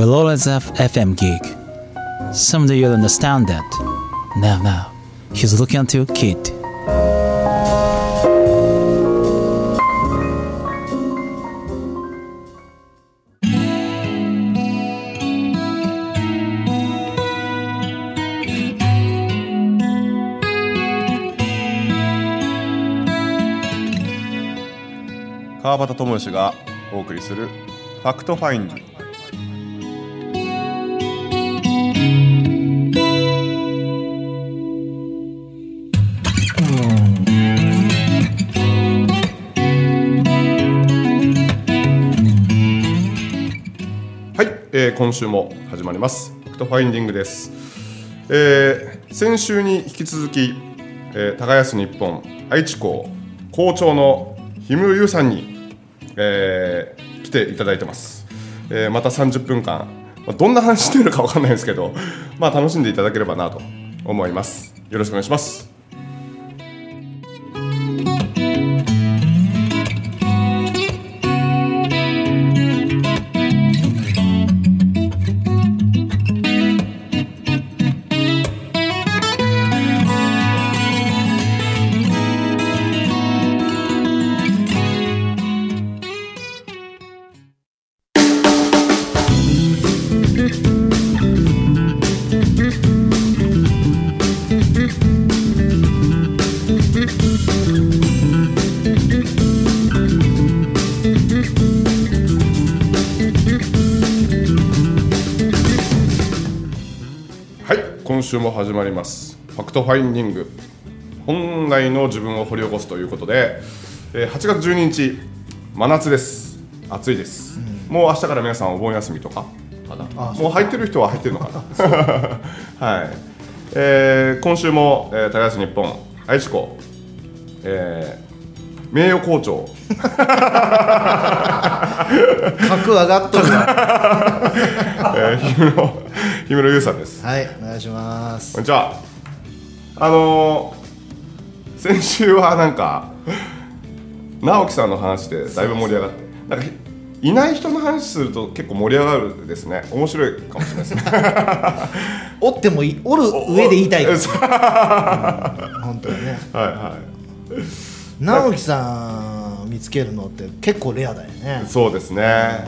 We'll always have FM gig. Someday you'll understand that. Now, he's looking at you, kid. 川端智之がお送りするファクトファインディング。はい、今週も始まりますファクトファインディングです。先週に引き続き、耕す日本愛知校校長の氷室優さんに、来ていただいてます。また30分間、どんな話してるか分かんないんですけど、楽しんでいただければなと思います。よろしくお願いします。今週も始まりますファクトファインディング、本来の自分を掘り起こすということで、8月12日真夏です。暑いです、もう明日から皆さんお盆休みとかかな。もう入ってる人は入ってるのかなはい、今週も耕す日本愛知校、名誉校長格上がっとるな氷室優さんです。はい、お願いします。こんにちは。先週はなんか直樹さんの話でだいぶ盛り上がって、なんかいない人の話すると結構盛り上がるですね。面白いかもしれないですねおってもいおる上で言いたいから本当にね、はいはい。直樹さん見つけるのって結構レアだよね。そうですね、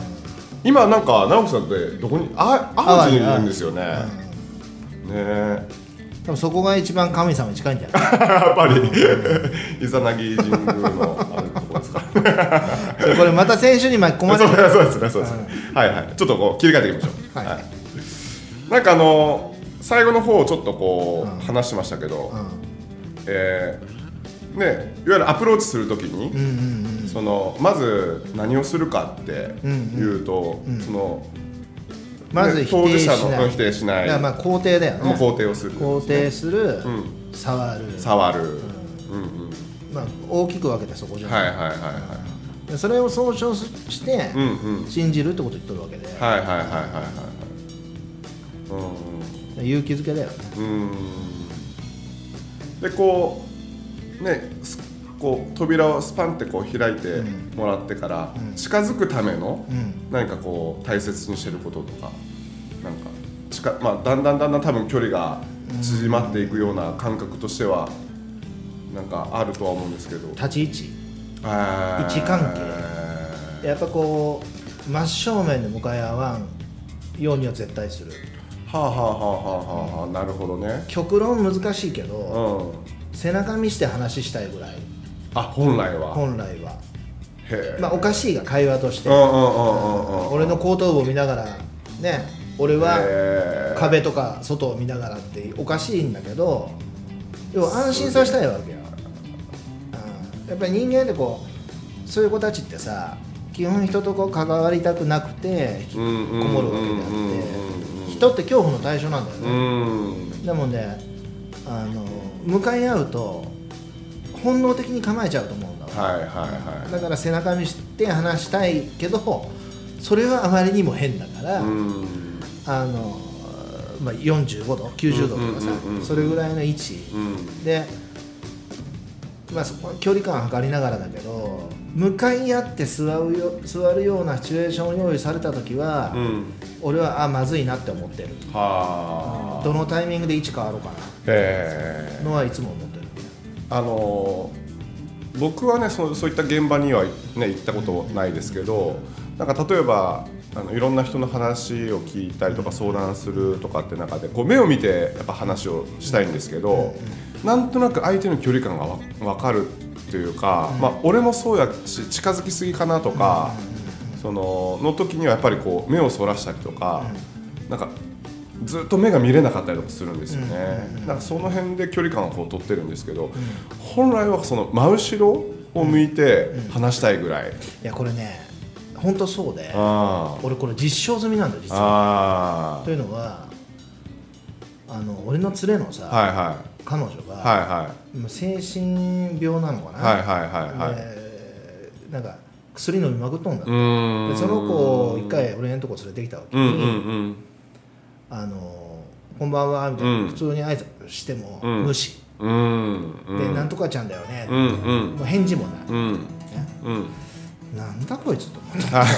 今なんか直樹さんってどこに淡路にいるんですよね。ね、多分そこが一番神様に近いんじゃないやっぱりイザナギ神宮のあるところですからこれまた選手に巻き込まれるそうですね、はいはい、ちょっとこう切り替えていきましょうはい、はい、なんか最後の方をちょっとこう、話しましたけど、ね、いわゆるアプローチするときに、そのまず何をするかっていうと、そのまず当事者の否定しない、だから肯定だよね。もう肯定をする、肯定する、触る、大きく分けてそこじゃない、はい、それを総称して、信じるってことを言ってるわけで、勇気づけだよね。でこうね、こう扉をスパンってこう開いてもらってから、近づくための何かこう大切にしてることとか、なんかだんだん多分距離が縮まっていくような感覚としてはなんかあるとは思うんですけど、立ち位置、位置関係、やっぱこう真正面で向かい合わんようには絶対する。なるほどね。極論難しいけど、背中見して話したいぐらい。本来はへえ、おかしいが会話として、俺の後頭部を見ながらね、俺は壁とか外を見ながらっておかしいんだけど、要は安心させたいわけよ。やっぱり人間でこうそういう子たちってさ、基本人とこう関わりたくなくて引きこもるわけであって、人って恐怖の対象なんだよね。でもね、向かい合うと本能的に構えちゃうと思うんだわ、だから背中見して話したいけど、それはあまりにも変だから、45度90度とかさ、それぐらいの位置、で、そこは距離感を測りながらだけど、向かい合って座るようなシチュエーションを用意された時は、うん、俺はまずいなって思ってる。はどのタイミングで位置変わろうかなってのはいつも思ってる。僕はねそういった現場には、ね、行ったことないですけど、なんか例えばいろんな人の話を聞いたりとか相談するとかって中でこう目を見てやっぱ話をしたいんですけど、なんとなく相手の距離感が分かるというか、まあ俺もそうやし近づきすぎかなとかその時にはやっぱりこう目をそらしたりとか、なんかずっと目が見れなかったりとかするんですよね。なんかその辺で距離感をこう取ってるんですけど、本来はその真後ろを向いて話したいぐらい。いやこれね本当そうで、俺これ実証済みなんだよ実は。というのは俺の連れのさ、はいはい、彼女が、はいはい、精神病なのかな、はいはいはいはい、なんか薬飲みまくっとんだって。でその子を一回俺のとこ連れてきたわけに、うんうんうん、こんばんはみたいな、うん、普通に挨拶しても無視、うんうん、でなんとかちゃんだよね、うんうん、もう返事もない、うんねうんなんだこいつと思ったで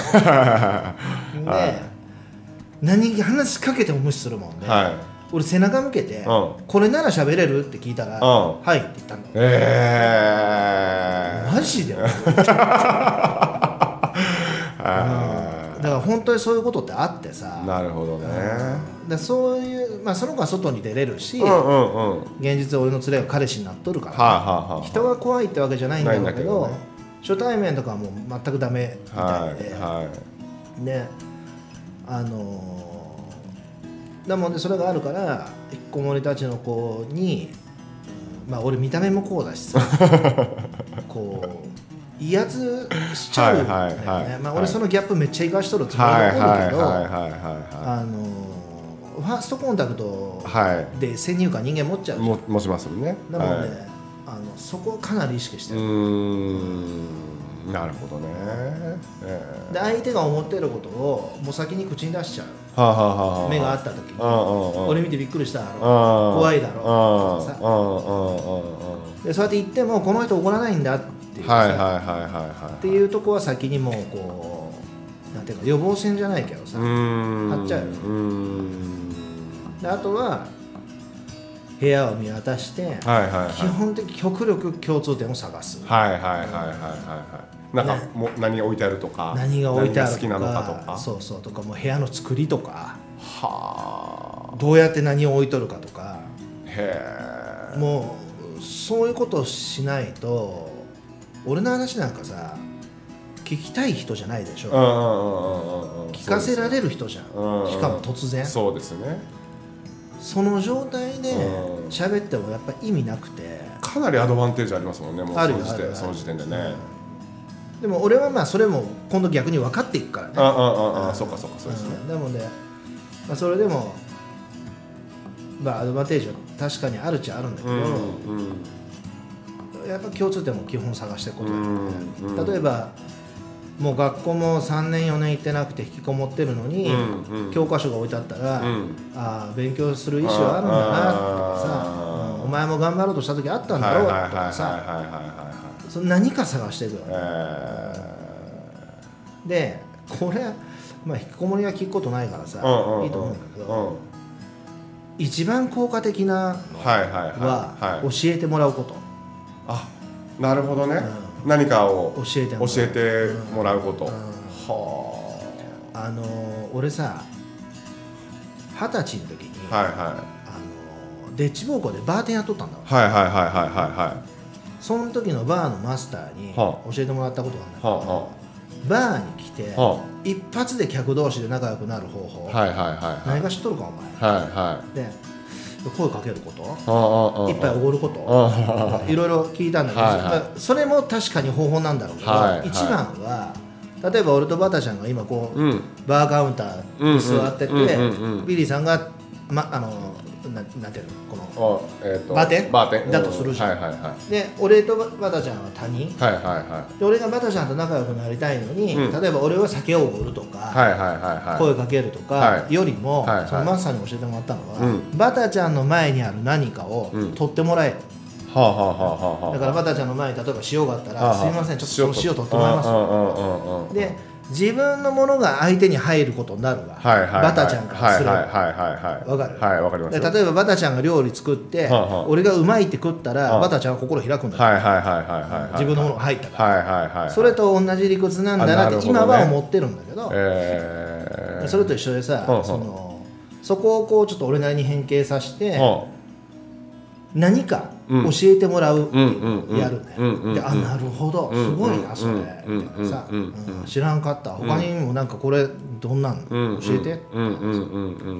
何話しかけても無視するもんね、はい、俺背中向けて、うん、これなら喋れるって聞いたら、うん、はいって言ったんだ。マジでだから本当にそういうことってあってさ。なるほどね。だそういう、まあ、その子は外に出れるし、うんうんうん、現実俺の連れが彼氏になっとるから、はあはあはあ、人が怖いってわけじゃないんだろうけど初対面とかはもう全くダメみたいで、はいはい、でだもんでそれがあるから引っこもりたちの子に、まあ俺見た目もこうだしさこう威圧しちゃうよね、はいはいはい、まあ俺そのギャップめっちゃ生かしとるつもりだけど、ファーストコンタクトで先入観人間持っちゃう、はい、持ちますもんね。だもんね、はいそこをかなり意識してる。なるほどね、で相手が思っていることをもう先に口に出しちゃう、はあはあはあ、目が合った時に、はあはあ、俺見てびっくりしただろう、はあ、怖いだろう、はあ、さ、はあはあ、でそうやって言ってもこの人怒らないんだっていうっていうとこは先にもうこうなんていうか予防線じゃないけどさ張っちゃうよね。であとは部屋を見渡して、はいはいはい、基本的極力共通点を探す。はいはいはいはいはい。なんかもう何が置いてあるとか、何が置いてあるとか、何が好きなのかとか、そうそうとかもう部屋の作りとか、はあ、どうやって何を置いとるかとか、へえ。もうそういうことをしないと、俺の話なんかさ、聞きたい人じゃないでしょ。聞かせられる人じゃん。しかも突然。そうですね。その状態で喋ってもやっぱり意味なくて、かなりアドバンテージありますもんね。もうその時点でね、うん、でも俺はまあそれも今度逆に分かっていくからね。そうかそうかそうですね。なので、まあ、それでも、まあ、アドバンテージは確かにあるっちゃあるんだけど、うんうん、やっぱ共通点も基本探していくことだよね、うんうん、例えばもう学校も3年4年行ってなくて引きこもってるのに、うんうん、教科書が置いてあったら、うん、あ勉強する意思はあるんだなとかさ、お前も頑張ろうとした時あったんだろうとかさ、その何か探していくよね、でこれ、まあ、引きこもりが聞くことないからさ、うんうんうん、いいと思うんだけど、うん、一番効果的なのは教えてもらうこと、はいはいはいはい、あなるほどね、うん何かを教えてもらうこと、うんうん、はあ。俺さ20歳の時に、はいはい、デッチ奉公でバーテンやっとったんだわ。はいはいはいはいはいはい。その時のバーのマスターに教えてもらったことがあるんだけど、はあはあ、バーに来て、はあ、一発で客同士で仲良くなる方法、はいはいはいはい、何か知っとるかお前、はいはい、で声かけること、いっぱいおごること、いろいろ聞いたんだけど、はい、それも確かに方法なんだろうけど、はい、一番は例えば俺とバタちゃんが今こう、うん、バーカウンターに座ってて、ビリーさんが、ま、なんていうのこの、バーテンだとするじゃん、はいはいはい、で俺とバタちゃんは他人、はいはいはい、で俺がバタちゃんと仲良くなりたいのに、うん、例えば俺は酒をおごるとか、はいはいはいはい、声かけるとかよりも、はいはい、そのマスターに教えてもらったのは、はいはい、バタちゃんの前にある何かを取ってもらえる、うんだからバターちゃんの前に例えば塩があったら、すみませんちょっとその塩取ってもらいますで自分のものが相手に入ることになるわ、はいはいはい、バタちゃんからするわ、分かる、はい、分かります。例えばバタちゃんが料理作って、はあはあ、俺がうまいって食ったら、はあ、バタちゃんは心開くんだから自分のものが入ったから、はいはいはいはい、それと同じ理屈なんだなって今は思ってるんだけど、それと一緒でさ、はあはあ、そこをこうちょっと俺なりに変形させて、はあ、何か教えてもらうっていうやるね。で、あ、なるほど、すごいなそれみたいなさ、知らんかった。他にもなんかこれどんなんの教えてっ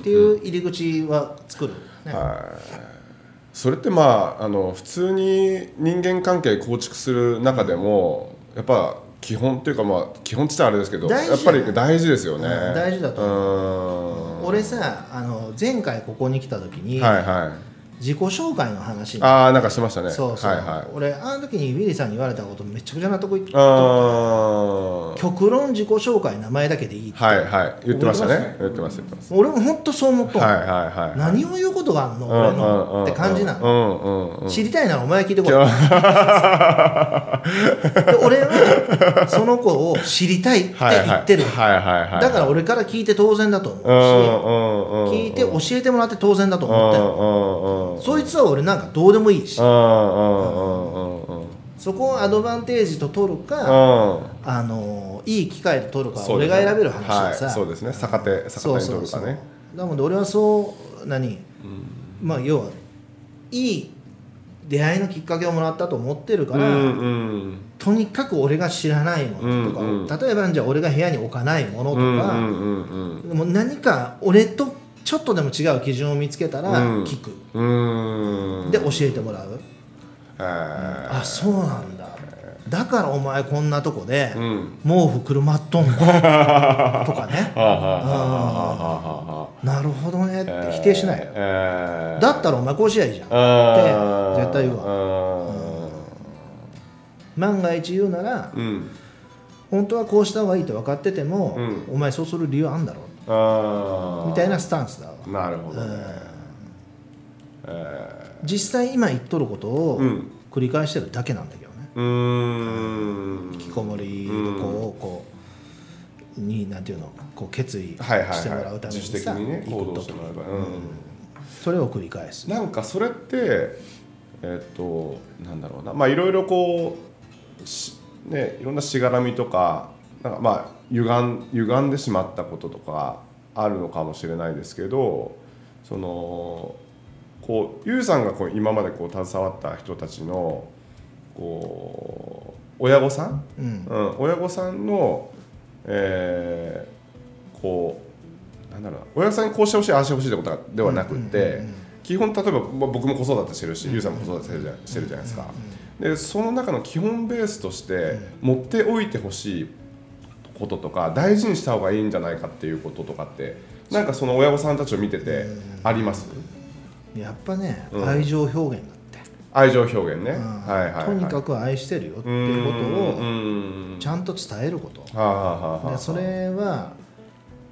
ていう入り口は作る、ね。それってまあ普通に人間関係構築する中でもやっぱ基本というかまあ基本って言ったらあれですけど、やっぱり大事ですよね。大事だと思う。俺さ前回ここに来た時に。はいはい。自己紹介の話、ああなんかしましたね。そうそう、はいはい、俺あの時にウィリーさんに言われたことめちゃくちゃ納得いって、極論自己紹介名前だけでいいって、はいはい、言ってましたね。言ってます言ってます。俺も本当そう思った、はいはいはい、何を言うことがあんの、俺のって感じなの。知りたいならお前聞いてこいで俺はその子を知りたいって言ってる、はいはいはいはい、だから俺から聞いて当然だと思うし、聞いて教えてもらって当然だと思ってる、そいつは俺なんかどうでもいいし、そこをアドバンテージと取るか、いい機会と取るか、俺が選べる話でさ、そうですね、逆手に取るかね。なので俺はそうまあ要はいい出会いのきっかけをもらったと思ってるから、うんうん、とにかく俺が知らないものとか、うんうん、例えばじゃあ俺が部屋に置かないものとか、もう何か俺とちょっとでも違う基準を見つけたら聞く、うん、で教えてもらう、あ、そうなんだ、だからお前こんなとこで毛布くるまっとんだとかね、なるほどねって否定しないよ、だったらお前こうしやいいじゃんって絶対言うわ、万が一言うなら、うん、本当はこうした方がいいって分かってても、うん、お前そうする理由あんだろうみたいなスタンスだわ。なるほどね、実際今言っとることを繰り返してるだけなんだけどね。引きこもりの子をこうになんていうのこう決意してもらうためにさ、はいはいはい、自主的にね行動してもらえば、うん、それを繰り返す。なんかそれってなんだろうな、まあいろいろこうね、いろんなしがらみとか。なんかまあ歪んでしまったこととかあるのかもしれないですけど、そのこうゆうさんがこう今までこう携わった人たちのこう親御さん、うんうん、親御さんの、こうなんだろうな、親御さんにこうしてほしいああしてほしいってことではなくて、うんうんうんうん、基本例えば僕も子育てしてるし、ゆうさんも子育てしてるじゃないですか、うんうんうん、でその中の基本ベースとして持っておいてほしいこととか大事にした方がいいんじゃないかっていうこととかって、なんかその親御さんたちを見ててあります？やっぱね、うん、愛情表現だって。愛情表現ね、はいはいはい、とにかく愛してるよっていうことをちゃんと伝えること。でそれは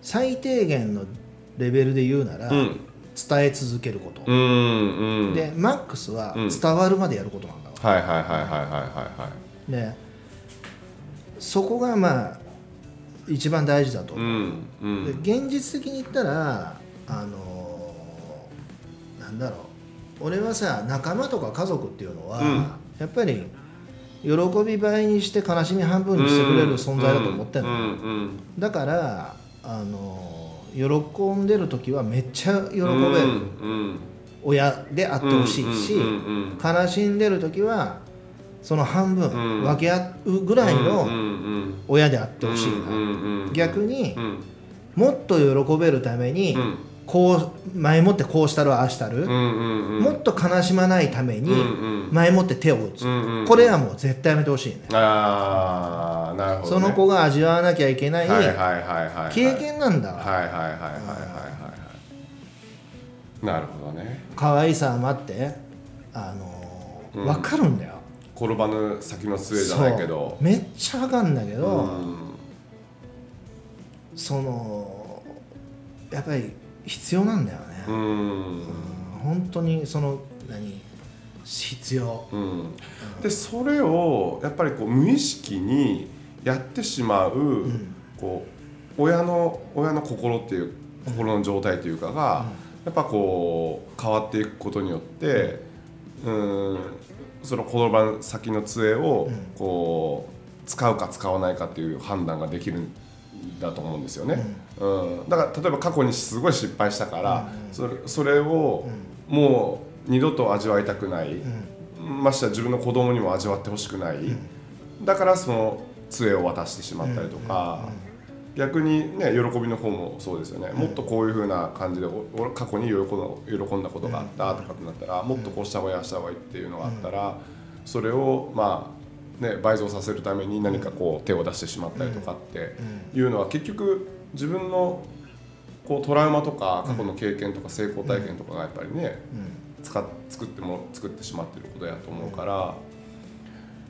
最低限のレベルで言うなら、うん、伝え続けること、うん、うん、でマックスは伝わるまでやることなんだわ、うん、はいはいはいはいはいはい。でそこがまあ一番大事だと思う、うんうん、で現実的に言ったらなんだろう、俺はさ仲間とか家族っていうのは、うん、やっぱり喜び倍にして悲しみ半分にしてくれる存在だと思ってるの、うんうんうん、だから喜んでる時はめっちゃ喜べる、うんうん、親であってほしいし、うんうんうん、悲しんでる時はその半分分け合うぐらいの親であってほしいな。逆にもっと喜べるためにこう前もってこうしたるああしたる、もっと悲しまないために前もって手を打つ、これはもう絶対やめてほしいね。あ、なるほどね。その子が味わわなきゃいけない経験なんだ。なるほどね。可愛さは待って分かるんだよ、転ばぬ先の末じゃないけど、めっちゃ分かんだけど、うん、やっぱり必要なんだよね、うん、本当に必要、うん、でそれをやっぱりこう無意識にやってしまう、うん、こう親の心っていう心の状態というかが、うん、やっぱこう変わっていくことによって、うん、その言葉の先の杖をこう使うか使わないかっていう判断ができるんだと思うんですよね、うんうん、だから例えば過去にすごい失敗したから、うん、それをもう二度と味わいたくない、うん、ましては自分の子供にも味わってほしくない、うん、だからその杖を渡してしまったりとか、うんうんうん、逆にね喜びの方もそうですよね、うん、もっとこういう風な感じで過去に喜んだことがあったとかってなったら、うん、もっとこうした方がいいした方がいいっていうのがあったら、うん、それをまあ、ね、倍増させるために何かこう手を出してしまったりとかっていうのは結局自分のこうトラウマとか過去の経験とか成功体験とかがやっぱりね、うん、作ってしまっていることやと思うから。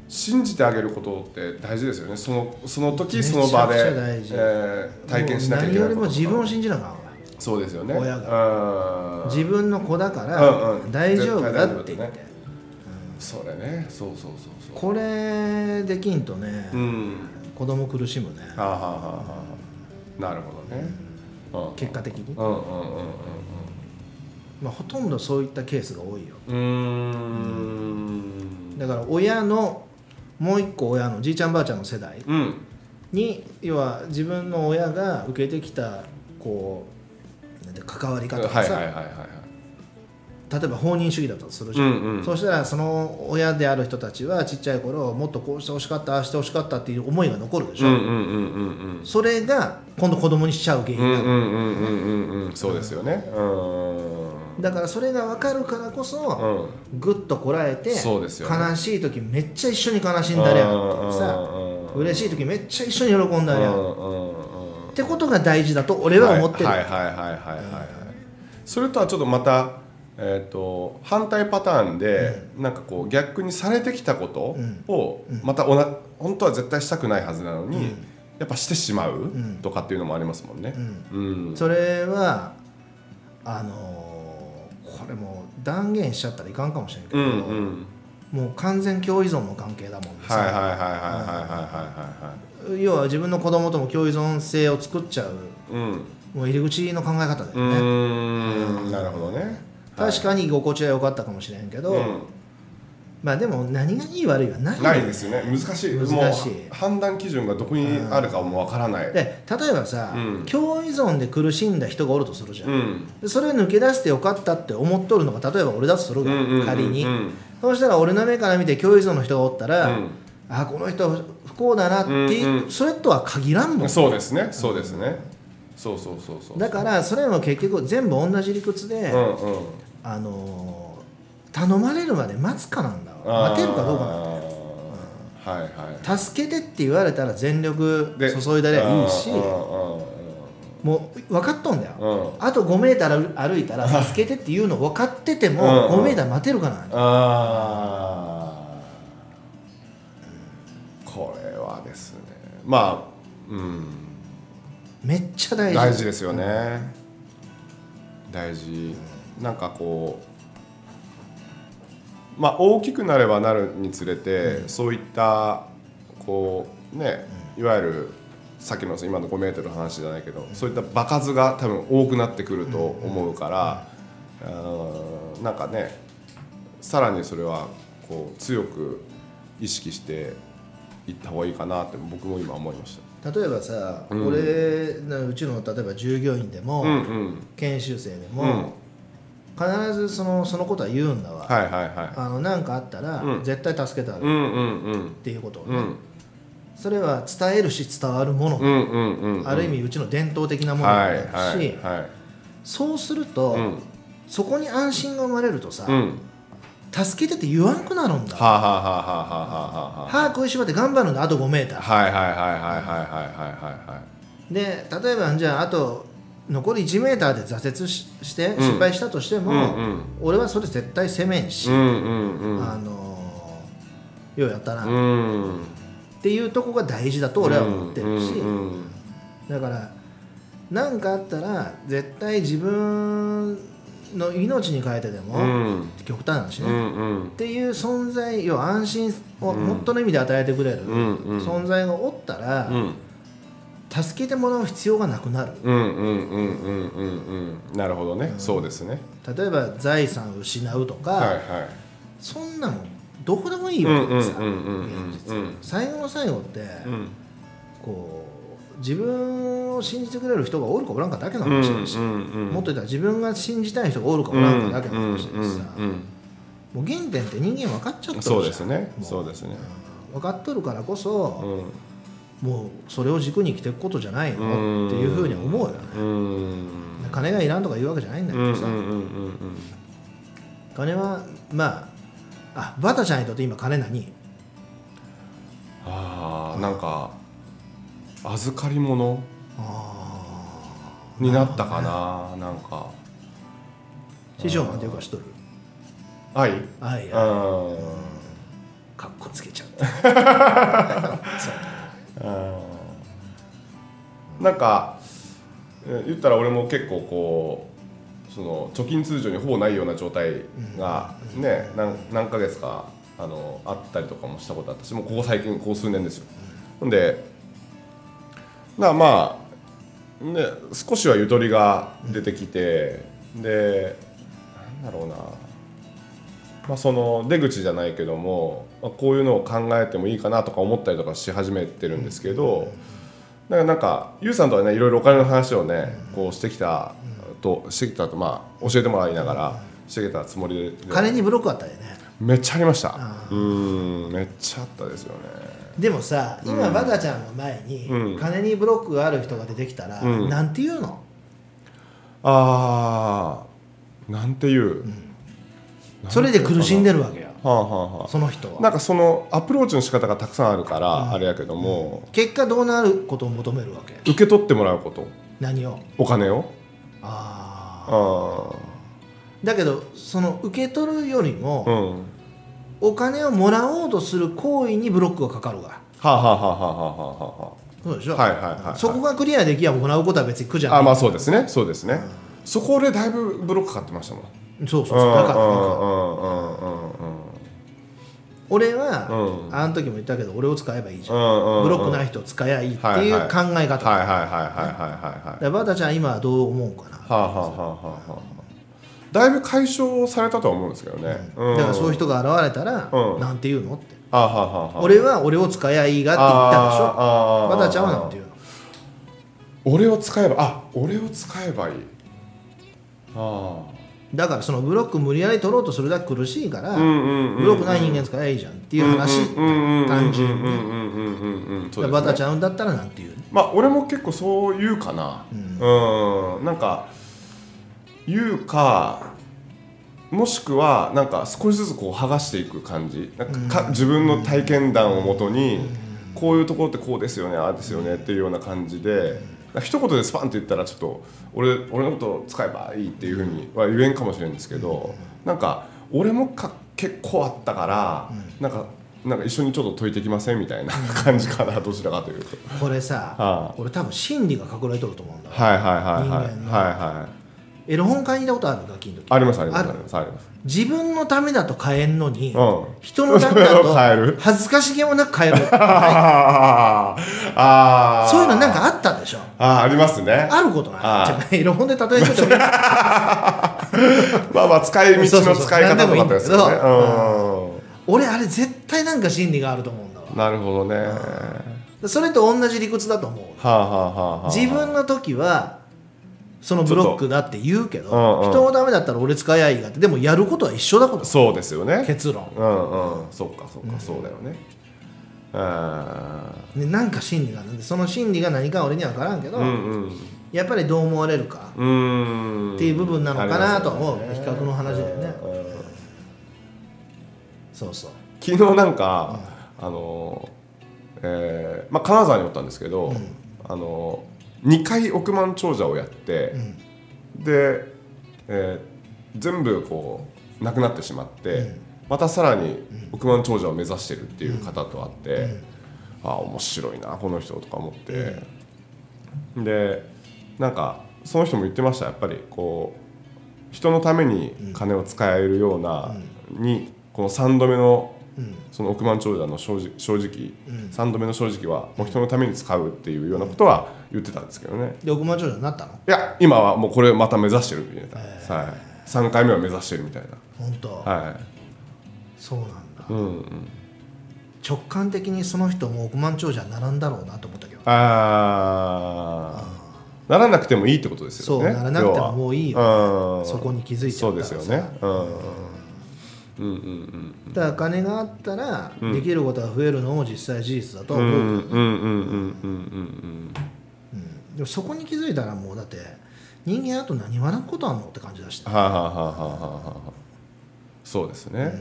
信じてあげることって大事ですよね。その時その場で、体験しなきゃいけないこと。何よりも自分を信じなきゃいけない。そうですよね。親が自分の子だから大丈夫だって言って、ね、うん、それね、そうこれできんとね、うん、子供苦しむね。はははは、なるほどね、うん、結果的に、うんうんうんうん、まあ、ほとんどそういったケースが多いよ。だから親のもう一個親のじいちゃんばあちゃんの世代に、うん、要は自分の親が受けてきたこうなんて関わり方がさ、はいはいはいはい、例えば放任主義だったとするじゃん、うんうん、そうしたらその親である人たちはちっちゃい頃もっとこうしてほしかったああしてほしかったっていう思いが残るでしょ、うんうんうんうん、それが今度子供にしちゃう原因だからそうですよね、うん、だからそれが分かるからこそ、うん、ぐっとこらえて、そうですよね、悲しい時めっちゃ一緒に悲しんだりやんっていうさ、嬉しい時めっちゃ一緒に喜んだりやんってことが大事だと俺は思ってる。それとはちょっとまた、反対パターンで、うん、なんかこう逆にされてきたことを、うん、また本当は絶対したくないはずなのに、うん、やっぱしてしまう、うん、とかっていうのもありますもんね、うんうん、それはこれもう断言しちゃったらいかんかもしれんけど、うんうん、もう完全共依存の関係だもんですね。要は自分の子供とも共依存性を作っちゃう、うん、もう入り口の考え方だよね。なるほどね。確かに居心地は良かったかもしれんけど、はい、まあでも何がいい悪いはない、ね、ないですよね。難しい。もう判断基準がどこにあるかもわからない、うん、で例えばさ、うん、共依存で苦しんだ人がおるとするじゃん、うん、でそれ抜け出してよかったって思っとるのが例えば俺だとするが、うんうんうん、仮に、うん、そうしたら俺の目から見て共依存の人がおったら、うん、あこの人不幸だなって、うんうん、それとは限らんもん。そうですね、そうですね、そうだからそれも結局全部同じ理屈で、うんうん、頼まれるまで待つかなんだ。待てるかどうかなんだよ、うん、はいはい、助けてって言われたら全力注いだりゃいいし、もう分かっとんだよ、あと 5m 歩いたら助けてっていうの分かってても 5m 待てるかなんだよ。あ、これはですね、まあ、うん、めっちゃ大事ですよね、うん、大事。なんかこうまあ、大きくなればなるにつれて、うん、そういったこうね、いわゆるさっきの今の5メートルの話じゃないけど、うん、そういった場数が多分多くなってくると思うから、うんうん、なんかねさらにそれはこう強く意識していった方がいいかなって僕も今思いました。例えばさ、うん、うちの例えば従業員でも、うんうん、研修生でも、うん、必ずそのことは言うんだわ、はいはいはい、なんかあったら、うん、絶対助けてあげる、うんうんうん、っていうことをね、うん、それは伝えるし伝わるもの、うんうんうんうん、ある意味うちの伝統的なものだし、はいはいはい、そうすると、うん、そこに安心が生まれるとさ、うん、助けてって言わんくなるんだ。歯食いしばって頑張るんだ、あと 5m、 はいはいはいはいはいはい。で例えばじゃああと残り 1m で挫折して失敗したとしても、うんうんうん、俺はそれ絶対責めんし、うんうんうん、ようやったな、うん、っていうとこが大事だと俺は思ってるし、うんうんうん、だから何かあったら絶対自分の命に変えてでも、うん、極端な話ね、うんうん、っていう存在、要は安心を本当の意味で与えてくれる存在がおったら、うん、助けてもらう必要がなくなる。なるほどね、うん、そうですね。例えば財産を失うとか、はいはい、そんなもんどこでもいいわけですよ、現実。最後の最後って、うん、こう自分を信じてくれる人がおるかおらんかだけの話だし、うんうんうん、もっと言ったら自分が信じたい人がおるかおらんかだけの話だしさ、うんうんうん、もう原点って人間分かっちゃってるじゃん。そうですね、そうですね。分かっとるからこそ、うん、もうそれを軸に生きていくことじゃないのっていうふうに思うよね、うん、金がいらんとか言うわけじゃないんだけどさ、うんうんうんうん、金はまあバタちゃんにとって今金何？なんか預かり物になったかな、ね、なんか師匠なんていうか知っとる？愛？愛、かっこつけちゃったなんか言ったら俺も結構こうその貯金通常にほぼないような状態が、ね、何ヶ月か あったりとかもしたことあったし、もうここ最近こう数年ですよ。なんでだからまあ、ね、少しはゆとりが出てきて、でなんだろうな、まあ、その出口じゃないけども、まあ、こういうのを考えてもいいかなとか思ったりとかし始めてるんですけど、だからなんかゆうさんとはね、いろいろお金の話をねこうしてきたとしてきたと、まあ、教えてもらいながらしてきたつもりで。金にブロックあったよね。めっちゃありました。めっちゃあったですよね。でもさ、今バカちゃんの前に、うん、金にブロックがある人が出てきたら、うん、なんて言うの？なんて言う、うん、それで苦しんでるわけや、はあはあ、その人はなんかそのアプローチの仕方がたくさんあるから、うん、あれやけども、うん、結果どうなることを求めるわけ？受け取ってもらうこと。何を？お金を。だけどその受け取るよりも、うん、お金をもらおうとする行為にブロックがかかるが。そうでしょ、はいはいはいはい、そこがクリアできればもらうことは別に苦じゃない。まあそうですね、そうですね、うん、そこでだいぶブロックかかってましたもん。そうそうそう、だから俺は、うん、あの時も言ったけど俺を使えばいいじゃん、うんうん、ブロックない人を使えばいいっていう考え方。バタちゃん今はどう思うかな。だいぶ解消されたとは思うんですけどね、うん、だからそういう人が現れたら、うん、なんて言うのって、俺は俺を使えばいいがって言ったでしょ。バタちゃんはなんて言うの？俺を使えば、俺を使えばいい。だからそのブロック無理やり取ろうとするだけ苦しいから、ブロックない人間使えばいいじゃんっていう話。単純にバタちゃうんだったらなんていう？まあ俺も結構そう言うかな、うんうん、なんか言うか、もしくはなんか少しずつこう剥がしていく感じ。なんか自分の体験談をもとに、こういうところってこうですよね、ああですよねっていうような感じで、一言でスパンって言ったらちょっと 俺のこと使えばいいっていう風には言えんかもしれんですけど、なんか俺も結構あったから、なんか一緒にちょっと解いてきませんみたいな感じかな、どちらかというと。これさ、俺多分心理が隠れとると思うんだよ、はいはいはいはい、人間の、はいはい、エロ本買いに行ったことある？ガキの時。ありますありますあります。自分のためだと買えんのに、うん、人のためだと恥ずかしげもなく買える、はい、そういうのなんかあったでしょ。ありますね。あることない。エロ本で例えてもいいまあまあ使い道の使い方とかですよね。そうそうそう、俺あれ絶対なんか心理があると思うんだわ。なるほどね、それと同じ理屈だと思う、自分の時はそのブロックだって言うけど、人のためだったら俺使えばいいがって。でもやることは一緒だこと。そうですよね、結論。そうかそうか、そうだよね。でなんか心理があるんで、その心理が何か俺には分からんけど、やっぱりどう思われるかっていう部分なのかなと思う、ね、比較の話だよね。そうそう、昨日なんか、まあ、金沢におったんですけど、2回億万長者をやって、うん、で、全部こうなくなってしまって、うん、またさらに億万長者を目指してるっていう方と会って、うんうん、面白いなこの人とか思って、うん、でなんかその人も言ってました。やっぱりこう人のために金を使えるようなに、この3度目のその億万長者の正直、3度目の正直はもう人のために使うっていうようなことは言ってたんですけどね。で、億万長者になったの？いや、今はもうこれまた目指してるみたいな、はい、3回目は目指してるみたいな。本当？はい。そうなんだ、うんうん、直感的にその人も億万長者にならんだろうなと思ったけど、ならなくてもいいってことですよね。そう、ならなくてももういいよ、ね、そこに気づいちゃったらさ。そうですよね、うんうんうんうん、だから金があったらできることが増えるのも実際事実だと思う。でもそこに気づいたらもうだって人間だと何学ぶことあんのって感じだした、ね、はあ、はあはあはあ、そうですね、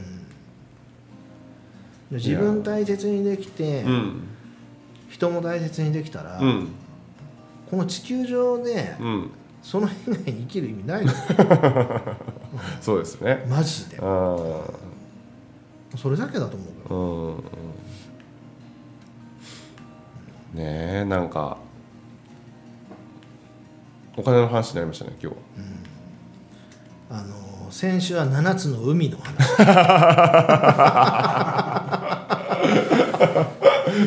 うん、自分大切にできて、うん、人も大切にできたら、うん、この地球上で、うん、その以外に生きる意味ないのそうですね、マジで。あ、それだけだと思う、うんうん、ねえ、なんかお金の話になりましたね今日、うん、先週は7つの海の話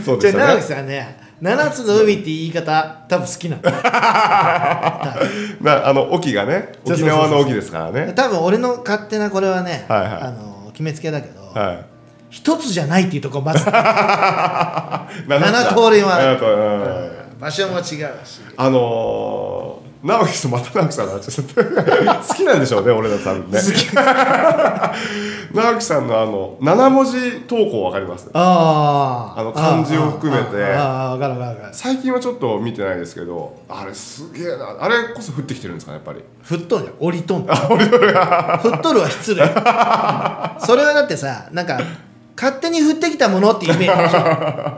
そうですね。じゃあ直樹さんね、7つの海って言い方多分好きなんだな、沖がね、沖縄の沖ですからね。多分俺の勝手なこれはね、はいはい、決めつけだけど、はい、1つじゃないっていうところまず7通りもある、場所も違うし、直樹とまた直樹さんの話好きなんでしょうね俺ら多分ね直樹さんの7文字投稿わかります？漢字を含めて、わかるわかる。最近はちょっと見てないですけど、あれすげえな、あれこそ降ってきてるんですかね、やっぱり。降っとんじゃん、降りとんじゃん降っとるは失礼それはだってさ、なんか勝手に降ってきたものってイメージでしょ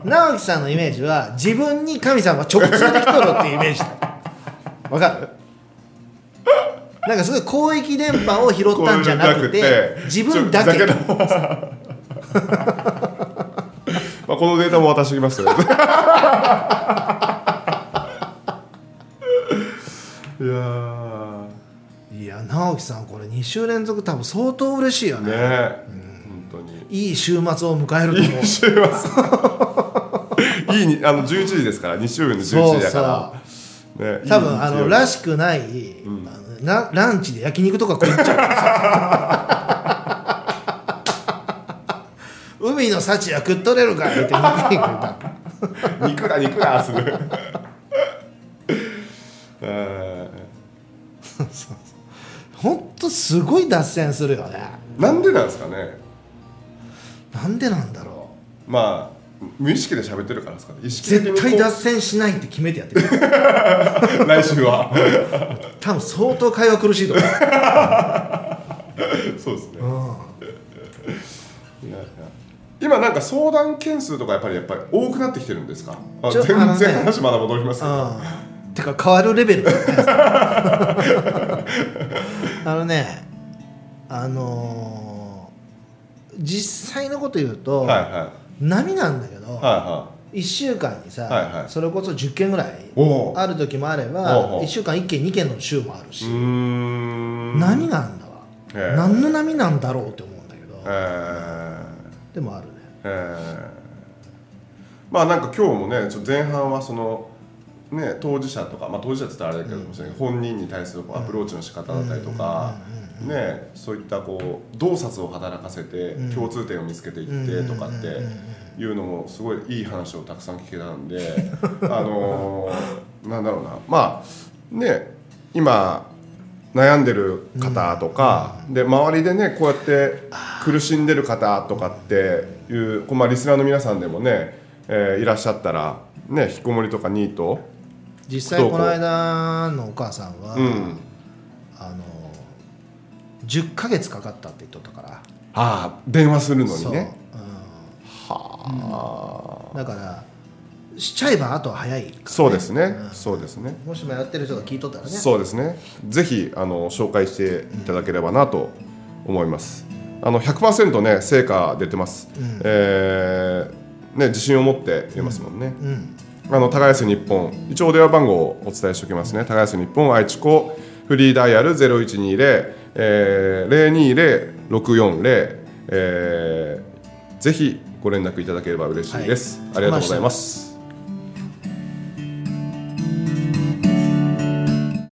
直樹さんのイメージは自分に神様が直通できとるっていうイメージだわかるなんかすごい広域電波を拾ったんじゃなくて自分だけまあこのデータも渡してきましたけどねいや直樹さんこれ2週連続多分相当嬉しいよね。うん、本当にいい週末を迎えると思う。いい週末いい11時ですから、2週目の11時だから、ね、多分らしくない、うん、ランチで焼肉とか食っちゃう海の幸は食っとれるからって肉だ肉だするほんとすごい脱線するよね。なんでなんですかね、なんでなんだろう。まあ無意識で喋ってるからですかね。意識的に絶対脱線しないって決めてやってる来週は多分相当会話苦しいと思うそうですね、うん、今なんか相談件数とかやっぱり多くなってきてるんですか？全然話まだ戻りますけど、てか変わるレベルじゃないですか実際のこと言うと、はいはい、波なんだけど、はいはい、1週間にさ、はいはい、それこそ10件ぐらいある時もあれば1週間1件2件の週もあるし、うーん、波なんだわ、何の波なんだろうって思うんだけど、でもあるね、まあなんか今日もね、ちょっと前半はその、ね、当事者とか、まあ、当事者って言ったらあれだけどもしれない、うん、本人に対するアプローチの仕方だったりとか、ね、そういったこう洞察を働かせて共通点を見つけていってとかっていうのもすごいいい話をたくさん聞けたんでなんだろうな、まあね、今悩んでる方とか、うん、で周りでねこうやって苦しんでる方とかっていうこう、まあ、リスナーの皆さんでもね、いらっしゃったらね、引きこもりとかニート、実際この間のお母さんは、うん、10ヶ月かかったって言っとったから。ああ、電話するのにね、そう、うん、はあ、だからしちゃえばあとは早いから、ね、そうですね、うん、そうですね。もしもやってる人が聞いとったらね、そうですね、ぜひ紹介していただければなと思います、うん、100% ね成果出てます、うん、ね、自信を持って言えますもんね、うんうん、耕す日本、一応電話番号をお伝えしておきますね。耕す日本愛知校フリーダイヤル 0120-020-640、ぜひご連絡いただければ嬉しいです、はい、ありがとうございます。